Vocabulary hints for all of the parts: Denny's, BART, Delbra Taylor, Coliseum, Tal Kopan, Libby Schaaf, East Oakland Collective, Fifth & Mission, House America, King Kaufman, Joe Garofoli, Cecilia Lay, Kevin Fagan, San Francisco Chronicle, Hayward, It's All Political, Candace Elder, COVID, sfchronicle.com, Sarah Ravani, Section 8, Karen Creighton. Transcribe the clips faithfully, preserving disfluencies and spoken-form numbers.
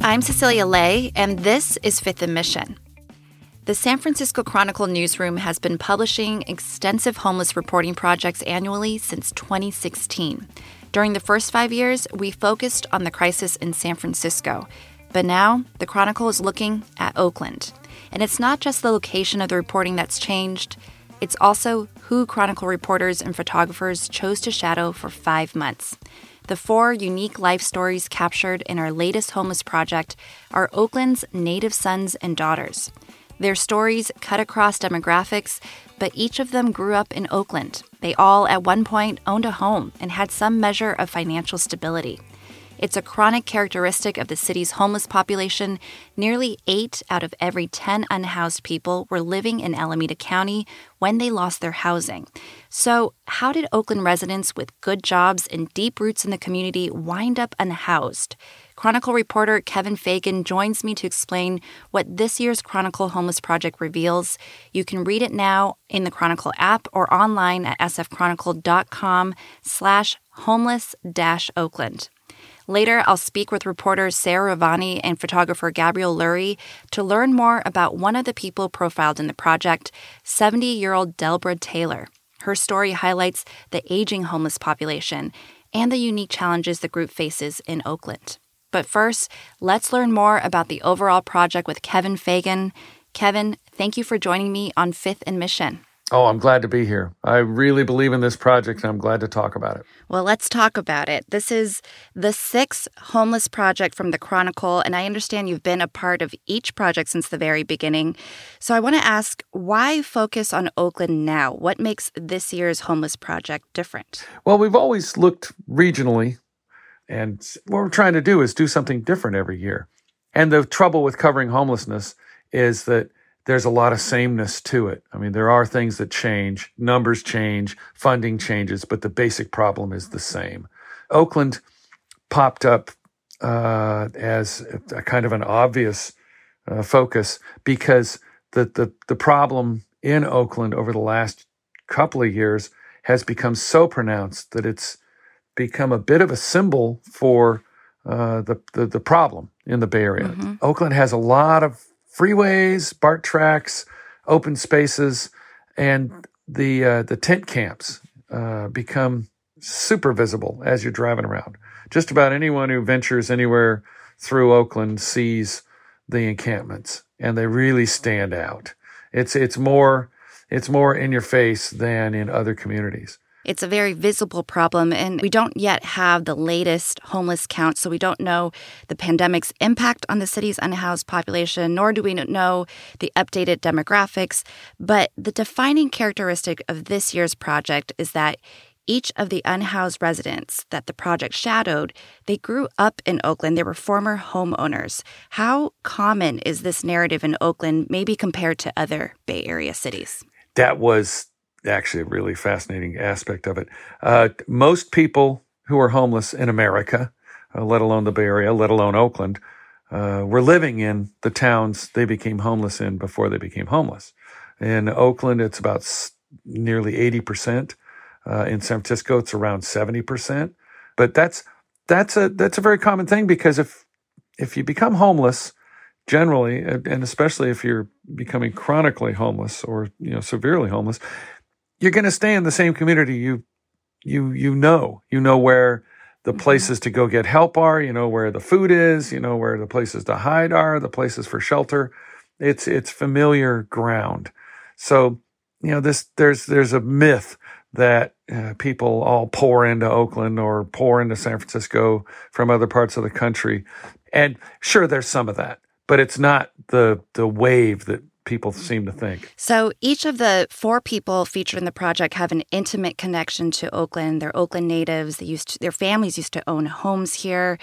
I'm Cecilia Lay, and this is Fifth and Mission. The San Francisco Chronicle newsroom has been publishing extensive homeless reporting projects annually since twenty sixteen. During the first five years, we focused on the crisis in San Francisco. But now, the Chronicle is looking at Oakland. And it's not just the location of the reporting that's changed. It's also who Chronicle reporters and photographers chose to shadow for five months. The four unique life stories captured in our latest homeless project are Oakland's native sons and daughters. Their stories cut across demographics, but each of them grew up in Oakland. They all, at one point, owned a home and had some measure of financial stability. It's a chronic characteristic of the city's homeless population. Nearly eight out of every ten unhoused people were living in Alameda County when they lost their housing. So how did Oakland residents with good jobs and deep roots in the community wind up unhoused? Chronicle reporter Kevin Fagan joins me to explain what this year's Chronicle Homeless Project reveals. You can read it now in the Chronicle app or online at sfchronicle.com slash homeless dash Oakland. Later, I'll speak with reporter Sarah Ravani and photographer Gabrielle Lurie to learn more about one of the people profiled in the project, seventy-year-old Delbra Taylor. Her story highlights the aging homeless population and the unique challenges the group faces in Oakland. But first, let's learn more about the overall project with Kevin Fagan. Kevin, thank you for joining me on Fifth and Mission. Oh, I'm glad to be here. I really believe in this project, and I'm glad to talk about it. Well, let's talk about it. This is the sixth homeless project from the Chronicle, and I understand you've been a part of each project since the very beginning. So I want to ask, why focus on Oakland now? What makes this year's homeless project different? Well, we've always looked regionally, and what we're trying to do is do something different every year. And the trouble with covering homelessness is that there's a lot of sameness to it. I mean, there are things that change, numbers change, funding changes, but the basic problem is the same. Oakland popped up uh, as a kind of an obvious uh, focus because the, the, the problem in Oakland over the last couple of years has become so pronounced that it's become a bit of a symbol for uh, the, the, the problem in the Bay Area. Mm-hmm. Oakland has a lot of freeways, BART tracks, open spaces, and the uh, the tent camps uh, become super visible as you're driving around. Just about anyone who ventures anywhere through Oakland sees the encampments, and they really stand out. It's it's more it's more in your face than in other communities. It's a very visible problem, and we don't yet have the latest homeless count, so we don't know the pandemic's impact on the city's unhoused population, nor do we know the updated demographics. But the defining characteristic of this year's project is that each of the unhoused residents that the project shadowed, they grew up in Oakland. They were former homeowners. How common is this narrative in Oakland, maybe compared to other Bay Area cities? That was actually a really fascinating aspect of it. Uh, most people who are homeless in America, uh, let alone the Bay Area, let alone Oakland, uh, were living in the towns they became homeless in before they became homeless. In Oakland, it's about s- nearly eighty percent. Uh, in San Francisco, it's around seventy percent. But that's that's a that's a very common thing, because if if you become homeless, generally, and especially if you're becoming chronically homeless or you know severely homeless, you're going to stay in the same community. You, you, you know, you know where the places to go get help are. You know where the food is. You know where the places to hide are. The places for shelter. It's it's familiar ground. So you know this. There's there's a myth that uh, people all pour into Oakland or pour into San Francisco from other parts of the country, and sure, there's some of that, but it's not the the wave that people seem to think. So each of the four people featured in the project have an intimate connection to Oakland. They're Oakland natives. They used to, their families used to own homes here.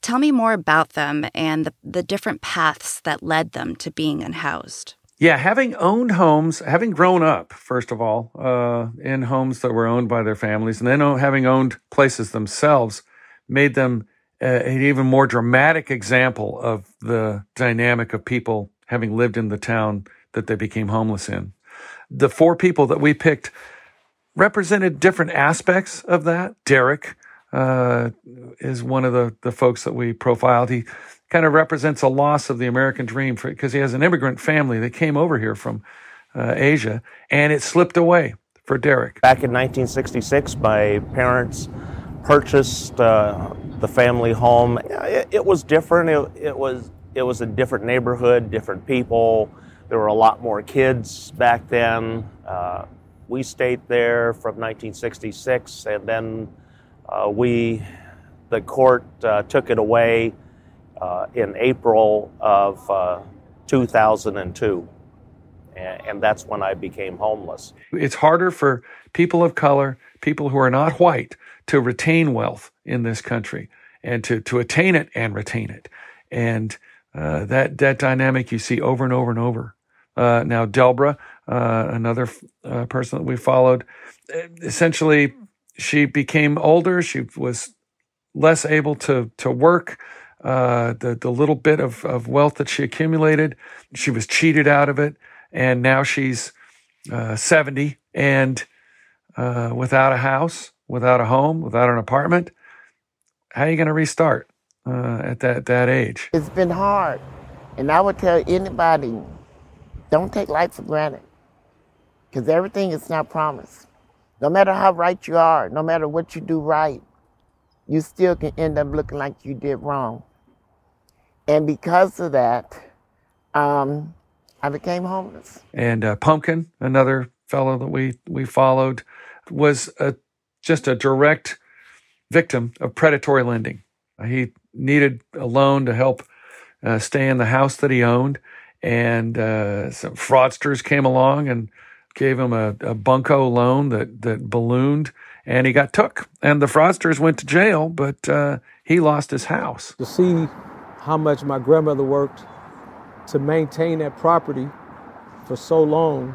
Tell me more about them and the, the different paths that led them to being unhoused. Yeah, having owned homes, having grown up, first of all, uh, in homes that were owned by their families, and then having owned places themselves, made them an even more dramatic example of the dynamic of people having lived in the town that they became homeless in. The four people that we picked represented different aspects of that. Derek uh, is one of the, the folks that we profiled. He kind of represents a loss of the American dream because he has an immigrant family that came over here from uh, Asia, and it slipped away for Derek. Back in nineteen sixty-six, my parents purchased uh, the family home. It, it was different. It, it was it was a different neighborhood, different people. There were a lot more kids back then. Uh, we stayed there from nineteen sixty-six, and then uh, we the court uh, took it away uh, in April of uh, two thousand two, and, and that's when I became homeless. It's harder for people of color, people who are not white, to retain wealth in this country and to, to attain it and retain it. And uh, that that dynamic you see over and over and over. Uh, now, Delbra, uh, another uh, person that we followed, essentially she became older. She was less able to to work. Uh, the, the little bit of, of wealth that she accumulated, she was cheated out of it. And now she's uh, seventy and uh, without a house, without a home, without an apartment. How are you going to restart uh, at that, that age? It's been hard. And I would tell anybody, don't take life for granted, because everything is not promised. No matter how right you are, no matter what you do right, you still can end up looking like you did wrong. And because of that, um, I became homeless. And uh, Pumpkin, another fellow that we, we followed, was a just a direct victim of predatory lending. He needed a loan to help uh, stay in the house that he owned, and uh, some fraudsters came along and gave him a, a bunko loan that, that ballooned, and he got took. And the fraudsters went to jail, but uh, he lost his house. To see how much my grandmother worked to maintain that property for so long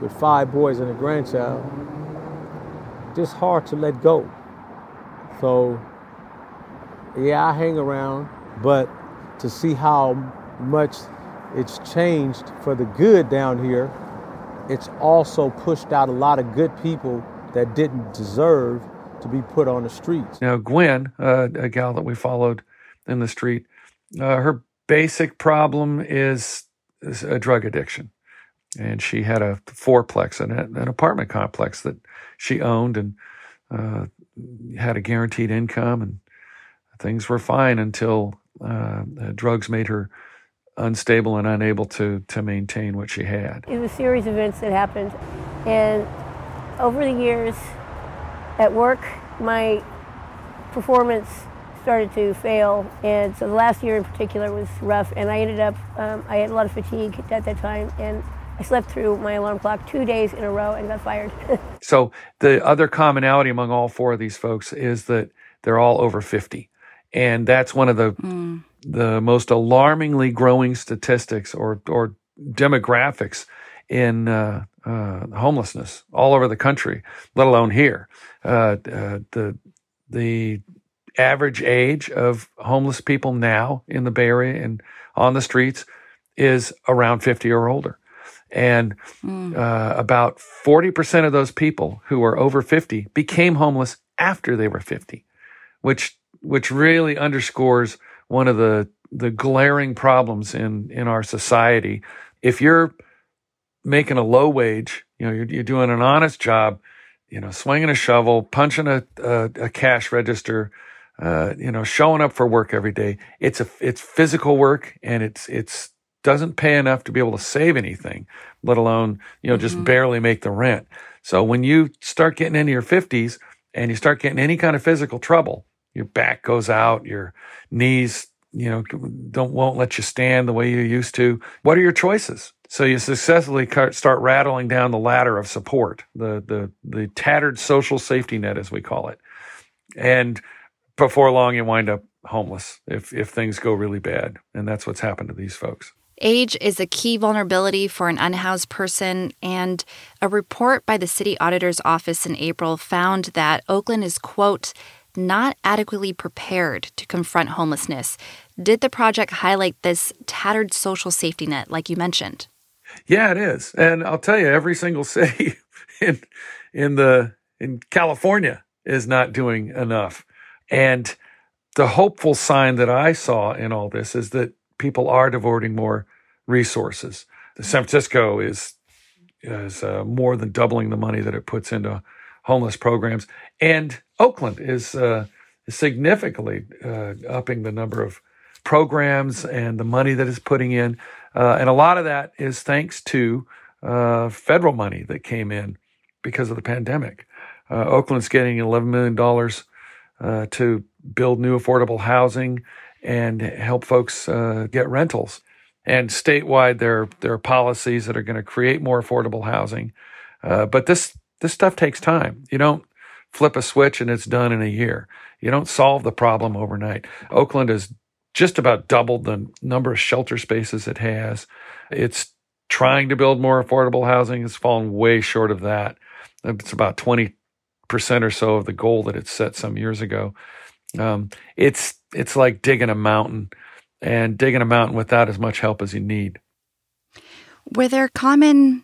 with five boys and a grandchild, it's hard to let go. So, yeah, I hang around, but to see how much it's changed for the good down here, it's also pushed out a lot of good people that didn't deserve to be put on the streets. Now, Gwen, uh, a gal that we followed in the street, uh, her basic problem is, is a drug addiction. And she had a fourplex, an, an apartment complex that she owned, and uh, had a guaranteed income, and things were fine until uh, drugs made her unstable and unable to, to maintain what she had. It was a series of events that happened, and over the years at work, my performance started to fail, and so the last year in particular was rough, and I ended up, um, I had a lot of fatigue at that time, and I slept through my alarm clock two days in a row and got fired. So the other commonality among all four of these folks is that they're all over fifty. And that's one of the mm. the most alarmingly growing statistics or or demographics in uh, uh, homelessness all over the country, let alone here. Uh, uh, the the average age of homeless people now in the Bay Area and on the streets is around fifty or older. And uh, about forty percent of those people who are over fifty became homeless after they were fifty, which which really underscores one of the the glaring problems in, in our society. If you're making a low wage, you know, you're, you're doing an honest job, you know, swinging a shovel, punching a a, a cash register, uh, you know, showing up for work every day. It's a it's physical work, and it's it's. doesn't pay enough to be able to save anything, let alone, you know, just mm-hmm. barely make the rent. So when you start getting into your fifties and you start getting any kind of physical trouble, your back goes out, your knees, you know, don't won't let you stand the way you used to. What are your choices? So you successfully start rattling down the ladder of support, the the the tattered social safety net, as we call it. And before long, you wind up homeless if if things go really bad. And that's what's happened to these folks. Age is a key vulnerability for an unhoused person, and a report by the city auditor's office in April found that Oakland is, quote, not adequately prepared to confront homelessness. Did the project highlight this tattered social safety net, like you mentioned? Yeah, it is. And I'll tell you, every single city in in the in California is not doing enough. And the hopeful sign that I saw in all this is that people are devoting more resources. San Francisco is is uh, more than doubling the money that it puts into homeless programs, and Oakland is uh, significantly uh, upping the number of programs and the money that it's putting in, uh, and a lot of that is thanks to uh, federal money that came in because of the pandemic. Uh, Oakland's getting eleven million dollars uh, to build new affordable housing and help folks uh, get rentals. And statewide, there, there are policies that are going to create more affordable housing. Uh, but this this stuff takes time. You don't flip a switch and it's done in a year. You don't solve the problem overnight. Oakland has just about doubled the number of shelter spaces it has. It's trying to build more affordable housing. It's fallen way short of that. It's about twenty percent or so of the goal that it set some years ago. Um, it's it's like digging a mountain, and digging a mountain without as much help as you need. Were there common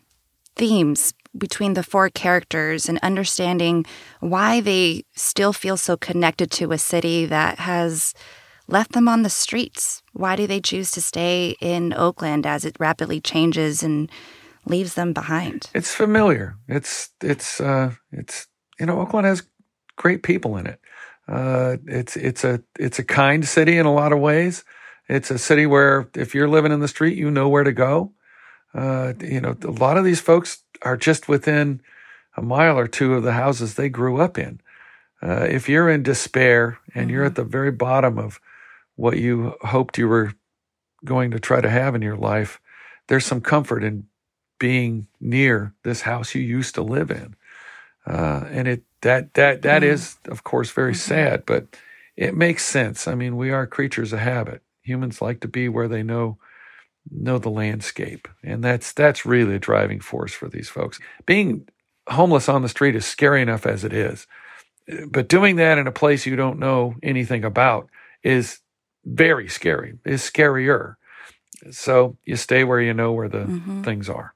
themes between the four characters and understanding why they still feel so connected to a city that has left them on the streets? Why do they choose to stay in Oakland as it rapidly changes and leaves them behind? It's familiar. It's it's uh, it's you know, Oakland has great people in it. Uh, it's it's a it's a kind city in a lot of ways. It's a city where if you're living in the street, you know where to go. Uh, you know, a lot of these folks are just within a mile or two of the houses they grew up in. Uh, if you're in despair and mm-hmm. you're at the very bottom of what you hoped you were going to try to have in your life, there's some comfort in being near this house you used to live in. Uh, and it that that that mm-hmm. is, of course, very mm-hmm. sad, but it makes sense. I mean, we are creatures of habit. Humans like to be where they know know the landscape, and that's that's really a driving force for these folks. Being homeless on the street is scary enough as it is, but doing that in a place you don't know anything about is very scary. Is scarier. So you stay where you know where the mm-hmm. things are.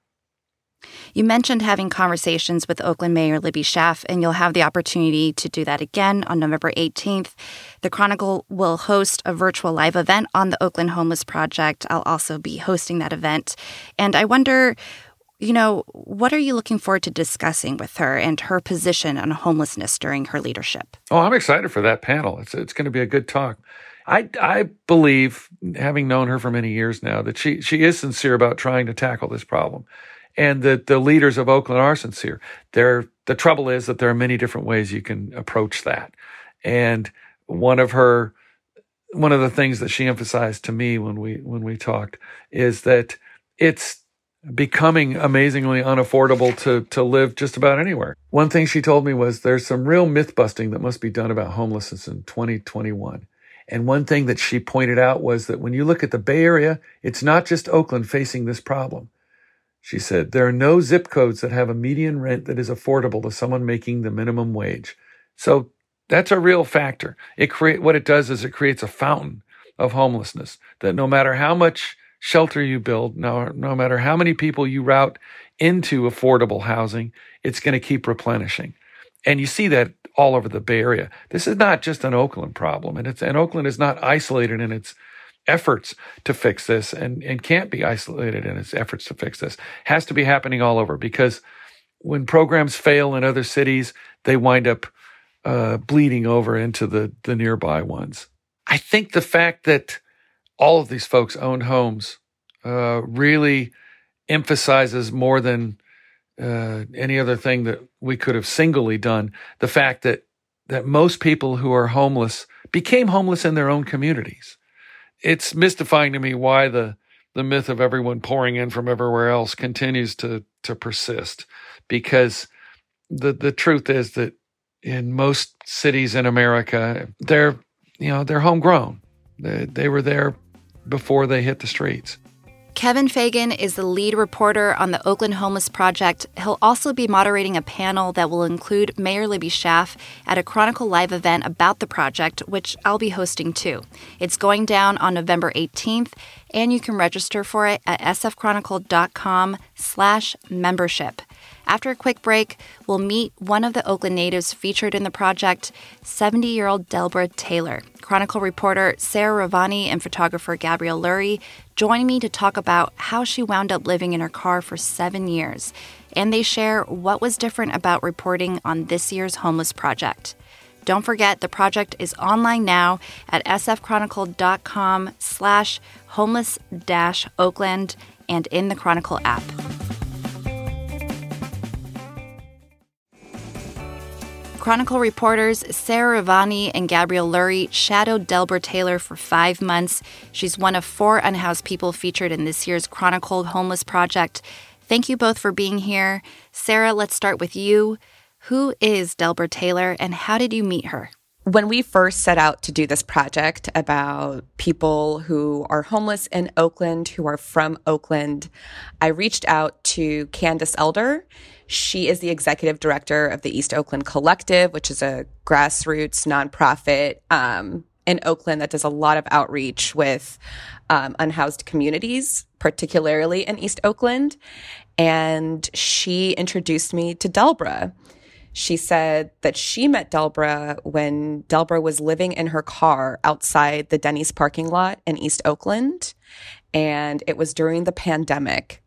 You mentioned having conversations with Oakland Mayor Libby Schaaf, and you'll have the opportunity to do that again on November eighteenth. The Chronicle will host a virtual live event on the Oakland Homeless Project. I'll also be hosting that event. And I wonder, you know, what are you looking forward to discussing with her and her position on homelessness during her leadership? Oh, I'm excited for that panel. It's it's going to be a good talk. I, I believe, having known her for many years now, that she she is sincere about trying to tackle this problem. And the, the leaders of Oakland are sincere. They're, the trouble is that there are many different ways you can approach that. And one of her, one of the things that she emphasized to me when we when we talked is that it's becoming amazingly unaffordable to to live just about anywhere. One thing she told me was there's some real myth busting that must be done about homelessness in twenty twenty-one. And one thing that she pointed out was that when you look at the Bay Area, it's not just Oakland facing this problem. She said, there are no zip codes that have a median rent that is affordable to someone making the minimum wage. So that's a real factor. It create what it does is it creates a fountain of homelessness that no matter how much shelter you build, no, no matter how many people you route into affordable housing, it's going to keep replenishing. And you see that all over the Bay Area. This is not just an Oakland problem, and it's and Oakland is not isolated in its efforts to fix this and, and can't be isolated in its efforts to fix this. Has to be happening all over, because when programs fail in other cities, they wind up uh, bleeding over into the, the nearby ones. I think the fact that all of these folks own homes uh, really emphasizes more than uh, any other thing that we could have singly done, the fact that, that most people who are homeless became homeless in their own communities. It's mystifying to me why the, the myth of everyone pouring in from everywhere else continues to to persist, because the the truth is that in most cities in America, they're you know they're homegrown. They, they were there before they hit the streets. Kevin Fagan is the lead reporter on the Oakland Homeless Project. He'll also be moderating a panel that will include Mayor Libby Schaaf at a Chronicle Live event about the project, which I'll be hosting too. It's going down on November eighteenth, and you can register for it at s f chronicle dot com slash membership. After a quick break, we'll meet one of the Oakland natives featured in the project, seventy-year-old Delbra Taylor. Chronicle reporter Sarah Ravani and photographer Gabrielle Lurie join me to talk about how she wound up living in her car for seven years, and they share what was different about reporting on this year's homeless project. Don't forget, the project is online now at s f chronicle dot com slash homeless dash Oakland and in the Chronicle app. Chronicle reporters Sarah Ravani and Gabrielle Lurie shadowed Delbra Taylor for five months. She's one of four unhoused people featured in this year's Chronicle Homeless Project. Thank you both for being here. Sarah, let's start with you. Who is Delbra Taylor, and how did you meet her? When we first set out to do this project about people who are homeless in Oakland, who are from Oakland, I reached out to Candace Elder. She is the executive director of the East Oakland Collective, which is a grassroots nonprofit um, in Oakland that does a lot of outreach with um, unhoused communities, particularly in East Oakland. And she introduced me to Delbra. She said that she met Delbra when Delbra was living in her car outside the Denny's parking lot in East Oakland, and it was during the pandemic.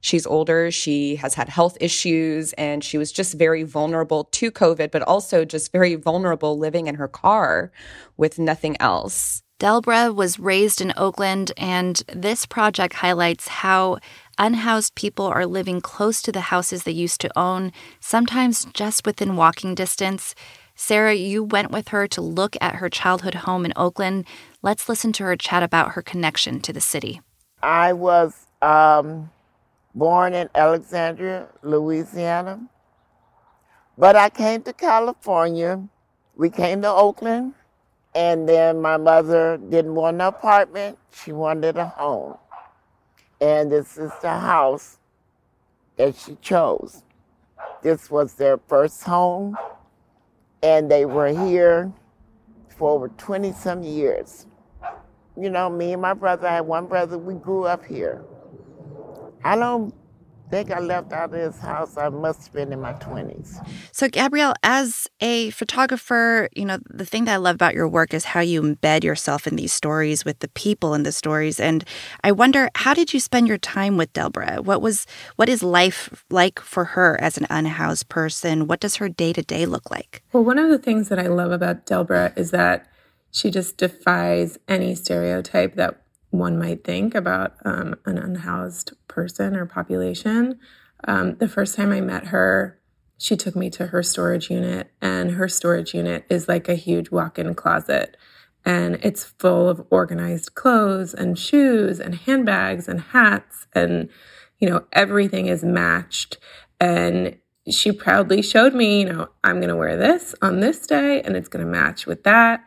She's older, she has had health issues, and she was just very vulnerable to COVID, but also just very vulnerable living in her car with nothing else. Delbra was raised in Oakland, and this project highlights how unhoused people are living close to the houses they used to own, sometimes just within walking distance. Sarah, you went with her to look at her childhood home in Oakland. Let's listen to her chat about her connection to the city. I was um, born in Alexandria, Louisiana, but I came to California. We came to Oakland, and then my mother didn't want an apartment. She wanted a home. And this is the house that she chose. This was their first home, and they were here for over twenty-some years. You know, me and my brother, I had one brother, we grew up here. I don't think I left out of this house. I must have been in my twenties. So, Gabrielle, as a photographer, you know, the thing that I love about your work is how you embed yourself in these stories with the people in the stories. And I wonder, how did you spend your time with Delbra? What was, what is life like for her as an unhoused person? What does her day-to-day look like? Well, one of the things that I love about Delbra is that she just defies any stereotype that one might think about um, an unhoused person or population. Um, the first time I met her, she took me to her storage unit, and her storage unit is like a huge walk-in closet. And it's full of organized clothes and shoes and handbags and hats, and, you know, everything is matched. And she proudly showed me, you know, I'm going to wear this on this day, and it's going to match with that.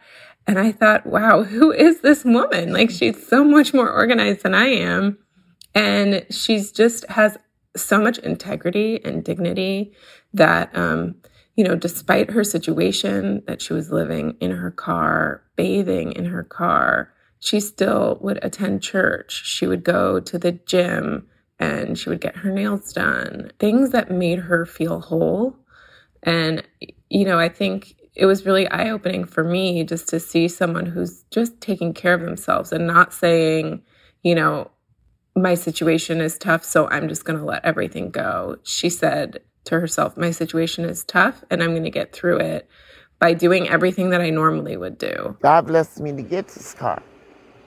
And I thought, wow, who is this woman? Like, she's so much more organized than I am. And she's just has so much integrity and dignity that, um, you know, despite her situation, that she was living in her car, bathing in her car, she still would attend church. She would go to the gym, and she would get her nails done. Things that made her feel whole. And, you know, I think it was really eye-opening for me just to see someone who's just taking care of themselves and not saying, you know, my situation is tough, so I'm just going to let everything go. She said to herself, my situation is tough, and I'm going to get through it by doing everything that I normally would do. God blessed me to get this car.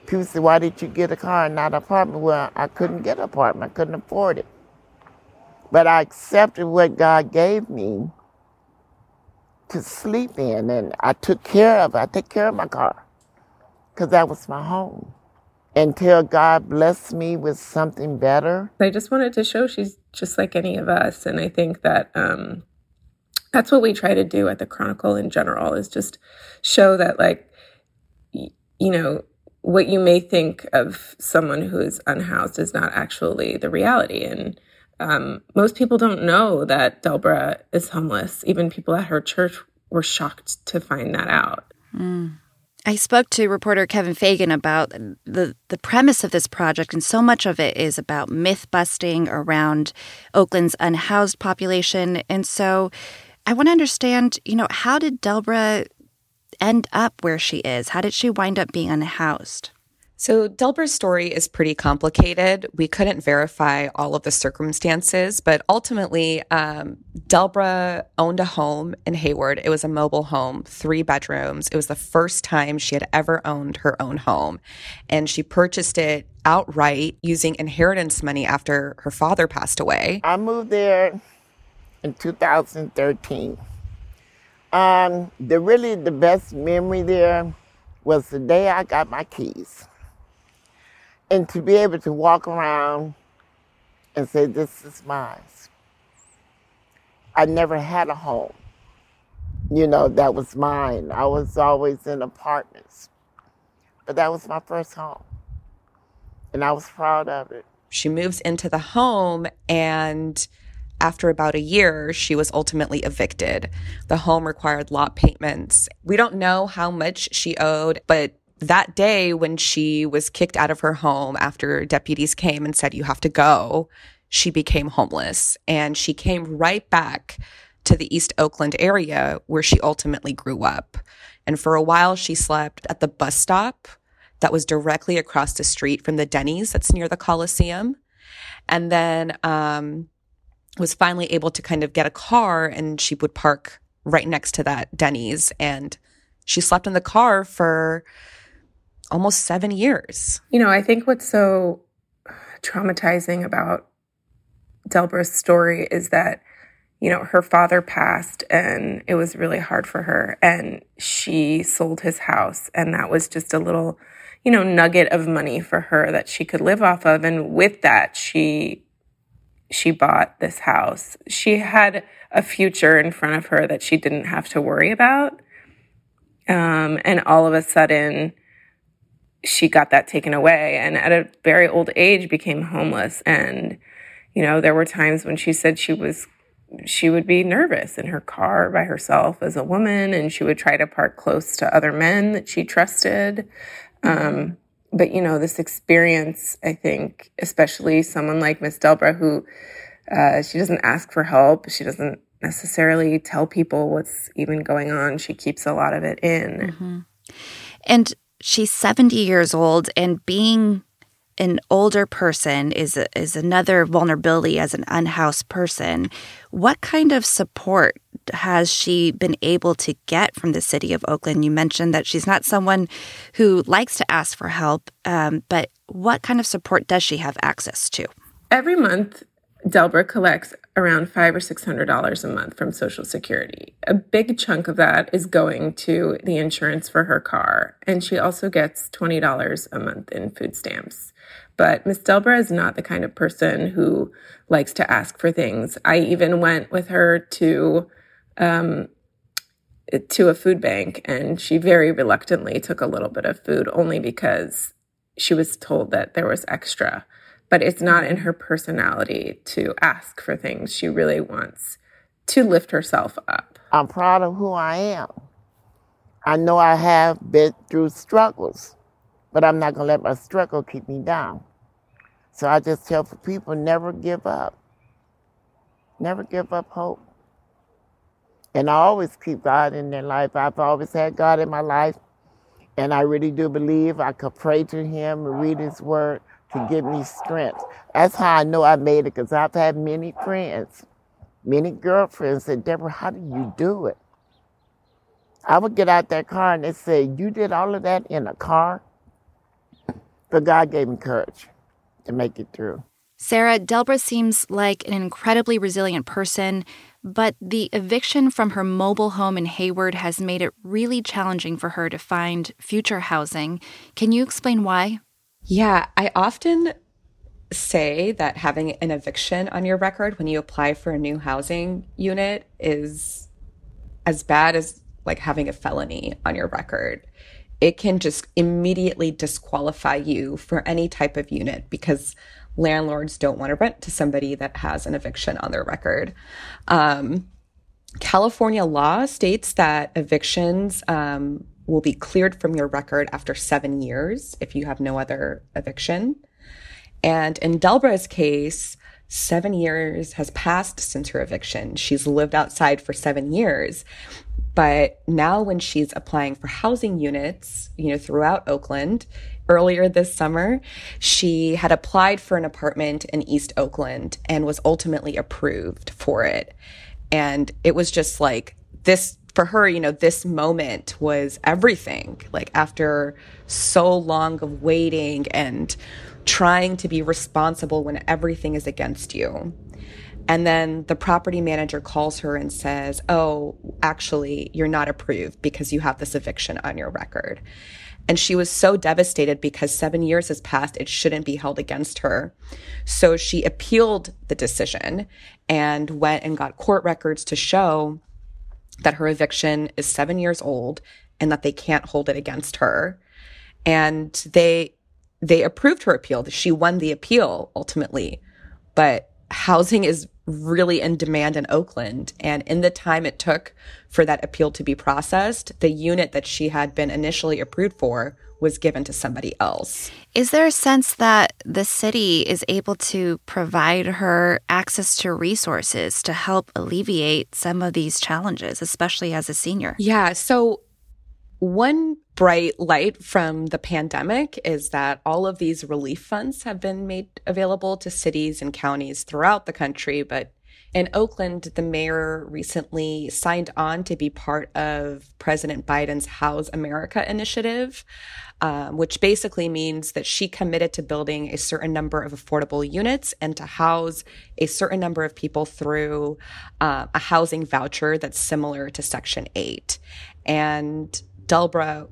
People say, why did you get a car and not an apartment? Well, I couldn't get an apartment. I couldn't afford it. But I accepted what God gave me to sleep in, and I took care of it. I took care of my car because that was my home. until God blessed me with something better. I just wanted to show she's just like any of us. And I think that um, that's what we try to do at the Chronicle in general, is just show that, like, y- you know, what you may think of someone who is unhoused is not actually the reality. And um, most people don't know that Delbra is homeless. Even people at her church were shocked to find that out. Mm. I spoke to reporter Kevin Fagan about the, the premise of this project, and so much of it is about myth-busting around Oakland's unhoused population. And so I want to understand, you know, how did Delbra end up where she is? How did she wind up being unhoused? So Delbra's story is pretty complicated. We couldn't verify all of the circumstances, but ultimately, um, Delbra owned a home in Hayward. It was a mobile home, three bedrooms. It was the first time she had ever owned her own home. And she purchased it outright using inheritance money after her father passed away. I moved there in two thousand thirteen. Um, the really the best memory there was the day I got my keys. And to be able to walk around and say, this is mine. I never had a home, you know, that was mine. I was always in apartments, but that was my first home. And I was proud of it. She moves into the home, and after about a year, she was ultimately evicted. The home required lot payments. We don't know how much she owed, but that day when she was kicked out of her home after deputies came and said, you have to go, she became homeless. And she came right back to the East Oakland area where she ultimately grew up. And for a while, she slept at the bus stop that was directly across the street from the Denny's that's near the Coliseum. And then, um... was finally able to kind of get a car, and she would park right next to that Denny's. And she slept in the car for almost seven years. You know, I think what's so traumatizing about Delbra's story is that, you know, her father passed and it was really hard for her. And she sold his house. And that was just a little, you know, nugget of money for her that she could live off of. And with that, she... She bought this house. She had a future in front of her that she didn't have to worry about. Um, and all of a sudden, she got that taken away, and at a very old age became homeless. And, you know, there were times when she said she was, she would be nervous in her car by herself as a woman, and she would try to park close to other men that she trusted. Um, But, you know, this experience, I think, especially someone like Miss Delbra, who uh, she doesn't ask for help. She doesn't necessarily tell people what's even going on. She keeps a lot of it in. Mm-hmm. And she's seventy years old, and being an older person is is another vulnerability as an unhoused person. What kind of support has she been able to get from the city of Oakland? You mentioned that she's not someone who likes to ask for help, um, but what kind of support does she have access to? Every month, Delbra collects around five or six hundred dollars a month from Social Security. A big chunk of that is going to the insurance for her car, and she also gets twenty dollars a month in food stamps. But Miss Delbra is not the kind of person who likes to ask for things. I even went with her to um, to a food bank, and she very reluctantly took a little bit of food, only because she was told that there was extra. But it's not in her personality to ask for things. She really wants to lift herself up. I'm proud of who I am. I know I have been through struggles, but I'm not going to let my struggle keep me down. So I just tell people, never give up. Never give up hope. And I always keep God in their life. I've always had God in my life, and I really do believe I could pray to him and read his word to give me strength. That's how I know I made it, because I've had many friends, many girlfriends that, Deborah, how do you do it? I would get out that car and they say, you did all of that in a car? But God gave me courage to make it through. Sarah, Delbra seems like an incredibly resilient person, but the eviction from her mobile home in Hayward has made it really challenging for her to find future housing. Can you explain why? Yeah, I often say that having an eviction on your record when you apply for a new housing unit is as bad as like having a felony on your record. It can just immediately disqualify you for any type of unit because landlords don't want to rent to somebody that has an eviction on their record. Um, California law states that evictions um, will be cleared from your record after seven years if you have no other eviction. And in Delbra's case, seven years has passed since her eviction. She's lived outside for seven years. But now when she's applying for housing units, you know, throughout Oakland, earlier this summer, she had applied for an apartment in East Oakland and was ultimately approved for it. And it was just like this, for her, you know, this moment was everything. Like after so long of waiting and trying to be responsible when everything is against you. And then the property manager calls her and says, oh, actually, you're not approved because you have this eviction on your record. And she was so devastated because seven years has passed, it shouldn't be held against her. So she appealed the decision and went and got court records to show that her eviction is seven years old and that they can't hold it against her. And they they approved her appeal. She won the appeal ultimately, but housing is really in demand in Oakland. And in the time it took for that appeal to be processed, the unit that she had been initially approved for was given to somebody else. Is there a sense that the city is able to provide her access to resources to help alleviate some of these challenges, especially as a senior? Yeah. So one bright light from the pandemic is that all of these relief funds have been made available to cities and counties throughout the country. But in Oakland, the mayor recently signed on to be part of President Biden's House America initiative, um, which basically means that she committed to building a certain number of affordable units and to house a certain number of people through uh, a housing voucher that's similar to Section eight. And Delbra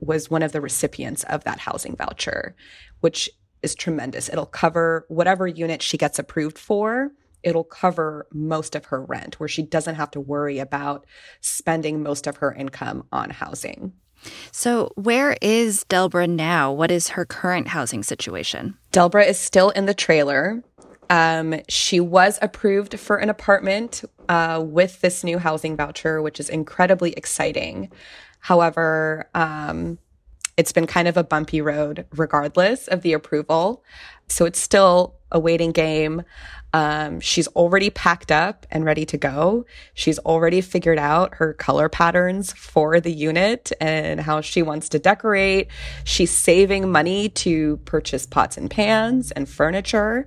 was one of the recipients of that housing voucher, which is tremendous. It'll cover whatever unit she gets approved for. It'll cover most of her rent, where she doesn't have to worry about spending most of her income on housing. So where is Delbra now? What is her current housing situation? Delbra is still in the trailer. Um, she was approved for an apartment uh, with this new housing voucher, which is incredibly exciting. However, um, it's been kind of a bumpy road regardless of the approval. So it's still a waiting game. Um, she's already packed up and ready to go. She's already figured out her color patterns for the unit and how she wants to decorate. She's saving money to purchase pots and pans and furniture.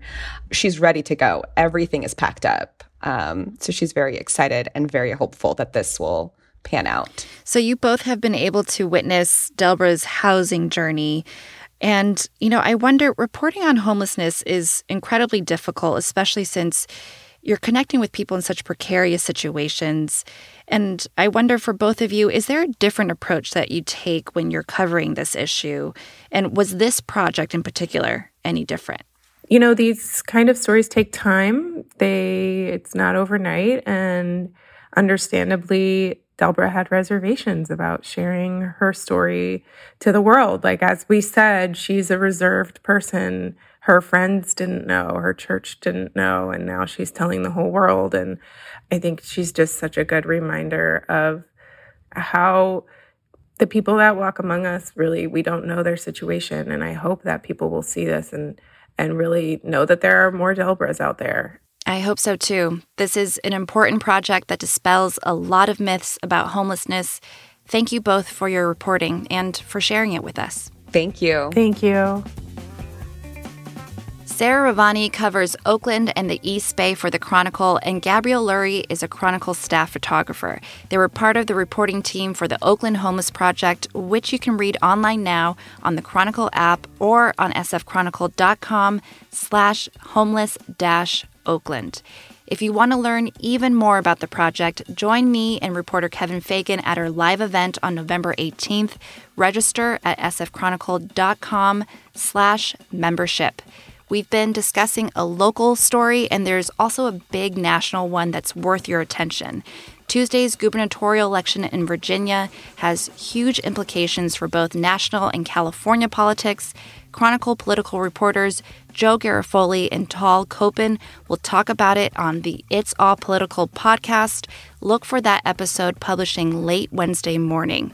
She's ready to go. Everything is packed up. Um, so she's very excited and very hopeful that this will pan out. So you both have been able to witness Delbra's housing journey. And, you know, I wonder, reporting on homelessness is incredibly difficult, especially since you're connecting with people in such precarious situations. And I wonder for both of you, is there a different approach that you take when you're covering this issue? And was this project in particular any different? You know, these kind of stories take time. They, it's not overnight. And understandably, Delbra had reservations about sharing her story to the world. Like, as we said, she's a reserved person. Her friends didn't know, her church didn't know, and now she's telling the whole world. And I think she's just such a good reminder of how the people that walk among us, really, we don't know their situation. And I hope that people will see this and, and really know that there are more Delbras out there. I hope so, too. This is an important project that dispels a lot of myths about homelessness. Thank you both for your reporting and for sharing it with us. Thank you. Thank you. Sarah Ravani covers Oakland and the East Bay for The Chronicle, and Gabrielle Lurie is a Chronicle staff photographer. They were part of the reporting team for the Oakland Homeless Project, which you can read online now on the Chronicle app or on sfchronicle.com slash homeless dash Oakland. If you want to learn even more about the project, join me and reporter Kevin Fagan at our live event on November eighteenth. Register at sfchronicle.com slash membership. We've been discussing a local story, and there's also a big national one that's worth your attention. Tuesday's gubernatorial election in Virginia has huge implications for both national and California politics. Chronicle political reporters Joe Garofoli and Tal Kopan will talk about it on the It's All Political podcast. Look for that episode publishing late Wednesday morning.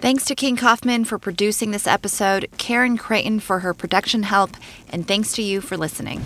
Thanks to King Kaufman for producing this episode, Karen Creighton for her production help, and thanks to you for listening.